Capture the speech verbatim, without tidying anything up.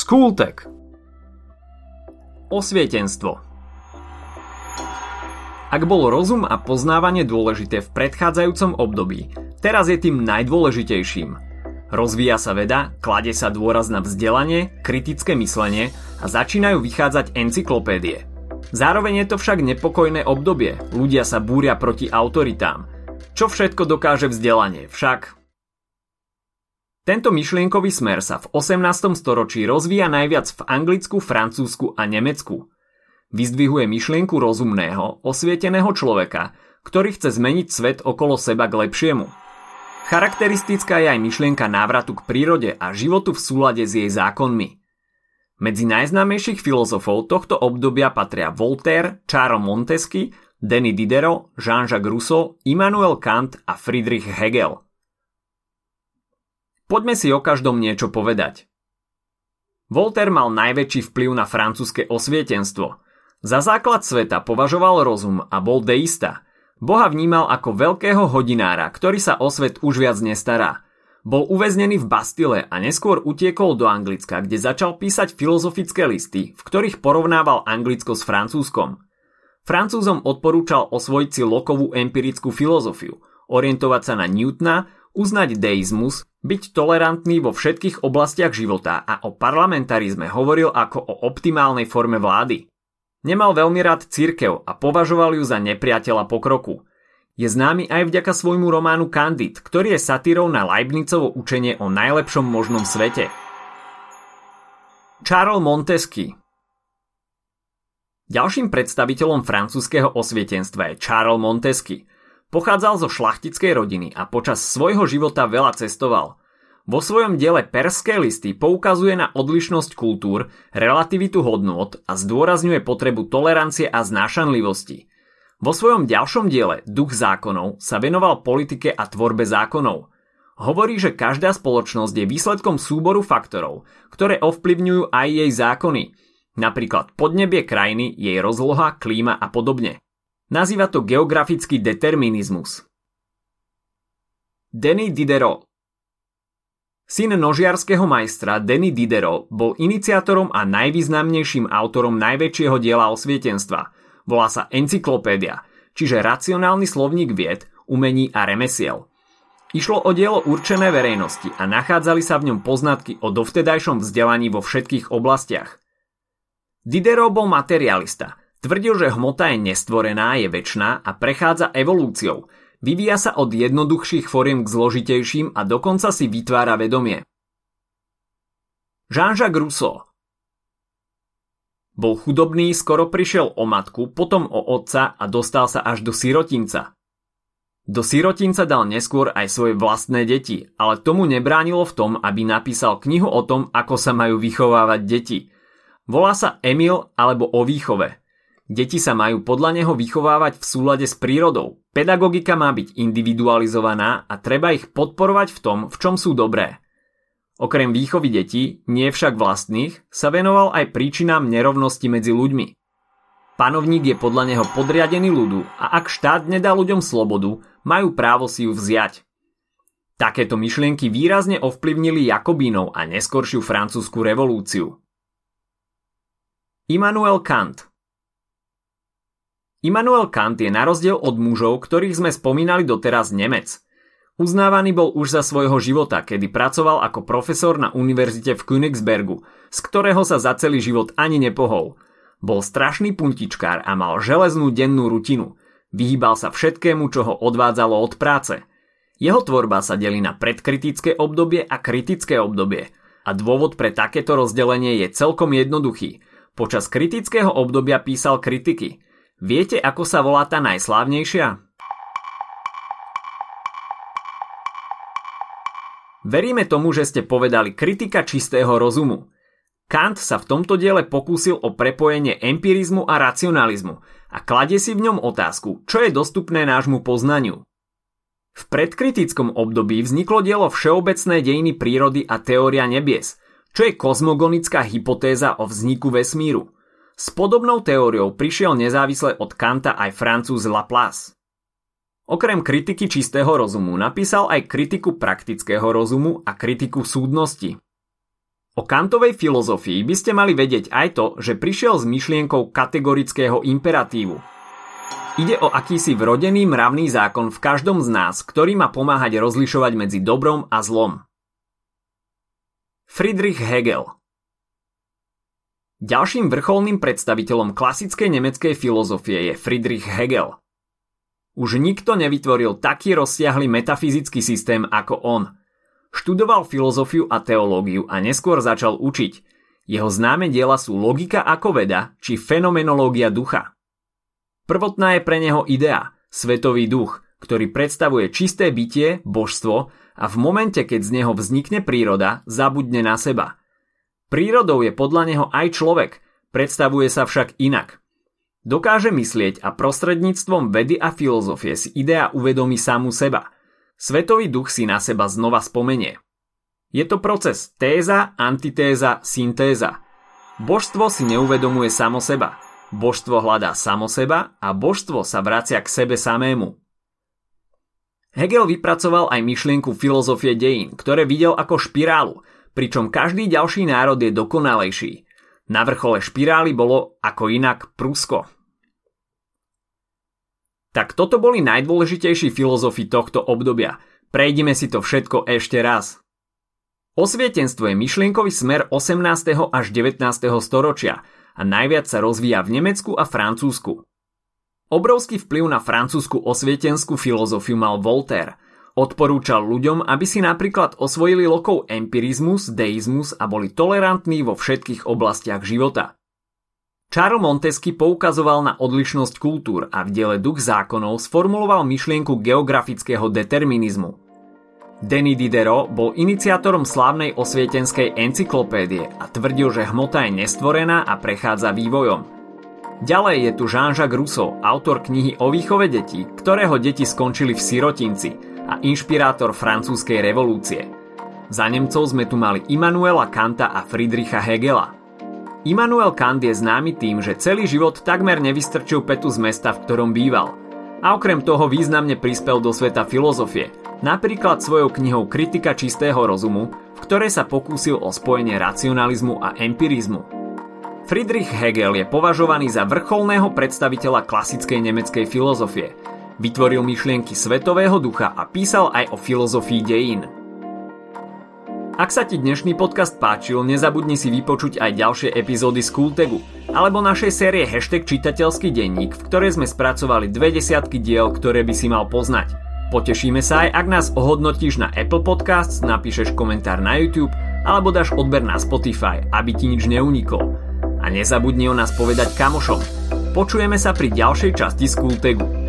Skulteg. Osvietenstvo. Ak bol rozum a poznávanie dôležité v predchádzajúcom období, teraz je tým najdôležitejším. Rozvíja sa veda, kladie sa dôraz na vzdelanie, kritické myslenie a začínajú vychádzať encyklopédie. Zároveň je to však nepokojné obdobie, ľudia sa búria proti autoritám. Čo všetko dokáže vzdelanie, však? Tento myšlienkový smer sa v osemnástom storočí rozvíja najviac v Anglicku, Francúzsku a Nemecku. Vyzdvihuje myšlienku rozumného, osvieteného človeka, ktorý chce zmeniť svet okolo seba k lepšiemu. Charakteristická je aj myšlienka návratu k prírode a životu v súlade s jej zákonmi. Medzi najznámejších filozofov tohto obdobia patria Voltaire, Charles Montesquieu, Denis Diderot, Jean-Jacques Rousseau, Immanuel Kant a Friedrich Hegel. Poďme si o každom niečo povedať. Voltaire mal najväčší vplyv na francúzske osvietenstvo. Za základ sveta považoval rozum a bol deista. Boha vnímal ako veľkého hodinára, ktorý sa o svet už viac nestará. Bol uväznený v Bastile a neskôr utiekol do Anglicka, kde začal písať filozofické listy, v ktorých porovnával Anglicko s Francúzskom. Francúzom odporúčal osvojiť si Lockovú empirickú filozofiu, orientovať sa na Newtona, uznať deizmus, byť tolerantný vo všetkých oblastiach života a o parlamentarizme hovoril ako o optimálnej forme vlády. Nemal veľmi rád cirkev a považoval ju za nepriateľa pokroku. Je známy aj vďaka svojmu románu Kandid, ktorý je satírou na Leibnicovo učenie o najlepšom možnom svete. Charles Montesquieu. Ďalším predstaviteľom francúzskeho osvietenstva je Charles Montesquieu. Pochádzal zo šlachtickej rodiny a počas svojho života veľa cestoval. Vo svojom diele Perské listy poukazuje na odlišnosť kultúr, relativitu hodnôt a zdôrazňuje potrebu tolerancie a znášanlivosti. Vo svojom ďalšom diele Duch zákonov sa venoval politike a tvorbe zákonov. Hovorí, že každá spoločnosť je výsledkom súboru faktorov, ktoré ovplyvňujú aj jej zákony, napríklad podnebie krajiny, jej rozloha, klíma a podobne. Nazýva to geografický determinizmus. Denis Diderot. Syn nožiarského majstra Denis Diderot bol iniciátorom a najvýznamnejším autorom najväčšieho diela osvietenstva. Volá sa Encyklopédia, čiže racionálny slovník vied, umení a remesiel. Išlo o dielo určené verejnosti a nachádzali sa v ňom poznatky o dovtedajšom vzdelaní vo všetkých oblastiach. Diderot bol materialista. Tvrdil, že hmota je nestvorená, je večná a prechádza evolúciou. Vyvíja sa od jednoduchších foriem k zložitejším a dokonca si vytvára vedomie. Jean-Jacques Rousseau. Bol chudobný, skoro prišiel o matku, potom o otca a dostal sa až do sirotinca. Do sirotinca dal neskôr aj svoje vlastné deti, ale tomu nebránilo v tom, aby napísal knihu o tom, ako sa majú vychovávať deti. Volá sa Emil alebo o výchove. Deti sa majú podľa neho vychovávať v súlade s prírodou. Pedagogika má byť individualizovaná a treba ich podporovať v tom, v čom sú dobré. Okrem výchovy detí, nie však vlastných, sa venoval aj príčinám nerovnosti medzi ľuďmi. Panovník je podľa neho podriadený ľudu a ak štát nedá ľuďom slobodu, majú právo si ju vziať. Takéto myšlienky výrazne ovplyvnili Jakobínov a neskoršiu francúzsku revolúciu. Immanuel Kant. Immanuel Kant je na rozdiel od mužov, ktorých sme spomínali doteraz, Nemec. Uznávaný bol už za svojho života, kedy pracoval ako profesor na univerzite v Königsbergu, z ktorého sa za celý život ani nepohol. Bol strašný puntičkár a mal železnú dennú rutinu. Vyhýbal sa všetkému, čo ho odvádzalo od práce. Jeho tvorba sa delí na predkritické obdobie a kritické obdobie. A dôvod pre takéto rozdelenie je celkom jednoduchý. Počas kritického obdobia písal kritiky. Viete, ako sa volá tá najslávnejšia? Veríme tomu, že ste povedali kritika čistého rozumu. Kant sa v tomto diele pokúsil o prepojenie empirizmu a racionalizmu a kladie si v ňom otázku, čo je dostupné nášmu poznaniu. V predkritickom období vzniklo dielo Všeobecné dejiny prírody a teória nebies, čo je kozmogonická hypotéza o vzniku vesmíru. S podobnou teóriou prišiel nezávisle od Kanta aj Francúz Laplace. Okrem kritiky čistého rozumu napísal aj kritiku praktického rozumu a kritiku súdnosti. O O Kantovej filozofii by ste mali vedieť aj to, že prišiel s myšlienkou kategorického imperatívu. Ide o akýsi vrodený mravný zákon v každom z nás, ktorý má pomáhať rozlišovať medzi dobrom a zlom. Friedrich Hegel. Ďalším vrcholným predstaviteľom klasickej nemeckej filozofie je Friedrich Hegel. Už nikto nevytvoril taký rozsiahly metafyzický systém ako on. Študoval filozofiu a teológiu a neskôr začal učiť. Jeho známe diela sú Logika ako veda či Fenomenológia ducha. Prvotná je pre neho idea, svetový duch, ktorý predstavuje čisté bytie, božstvo, a v momente, keď z neho vznikne príroda, zabudne na seba. Prírodou je podľa neho aj človek, predstavuje sa však inak. Dokáže myslieť a prostredníctvom vedy a filozofie si idea uvedomí samu seba. Svetový duch si na seba znova spomenie. Je to proces téza, antitéza, syntéza. Božstvo si neuvedomuje samo seba. Božstvo hľadá samo seba a božstvo sa vracia k sebe samému. Hegel vypracoval aj myšlienku filozofie dejín, ktoré videl ako špirálu, pričom každý ďalší národ je dokonalejší. Na vrchole špirály bolo, ako inak, Prusko. Tak toto boli najdôležitejší filozofi tohto obdobia. Prejdime si to všetko ešte raz. Osvietenstvo je myšlienkový smer osemnásteho až devätnásteho storočia a najviac sa rozvíja v Nemecku a Francúzsku. Obrovský vplyv na francúzsku osvietenskú filozofiu mal Voltaire. Odporúčal ľuďom, aby si napríklad osvojili lokov empirizmus, deizmus a boli tolerantní vo všetkých oblastiach života. Charles Montesquieu poukazoval na odlišnosť kultúr a v diele Duch zákonov sformuloval myšlienku geografického determinizmu. Denis Diderot bol iniciátorom slávnej osvietenskej encyklopédie a tvrdil, že hmota je nestvorená a prechádza vývojom. Ďalej je tu Jean-Jacques Rousseau, autor knihy o výchove detí, ktorého deti skončili v sirotinci a inšpirátor francúzskej revolúcie. Za Nemcov sme tu mali Immanuela Kanta a Friedricha Hegela. Immanuel Kant je známy tým, že celý život takmer nevystrčil petu z mesta, v ktorom býval. A okrem toho významne prispel do sveta filozofie, napríklad svojou knihou Kritika čistého rozumu, v ktorej sa pokúsil o spojenie racionalizmu a empirizmu. Friedrich Hegel je považovaný za vrcholného predstaviteľa klasickej nemeckej filozofie. Vytvoril myšlienky svetového ducha a písal aj o filozofii dejín. Ak sa ti dnešný podcast páčil, nezabudni si vypočuť aj ďalšie epizódy Skultegu alebo našej série hashtag čitateľský denník, v ktorej sme spracovali dve desiatky diel, ktoré by si mal poznať. Potešíme sa aj, ak nás ohodnotíš na Apple Podcasts, napíšeš komentár na YouTube alebo dáš odber na Spotify, aby ti nič neuniklo. A nezabudni o nás povedať kamošom. Počujeme sa pri ďalšej časti Skultegu.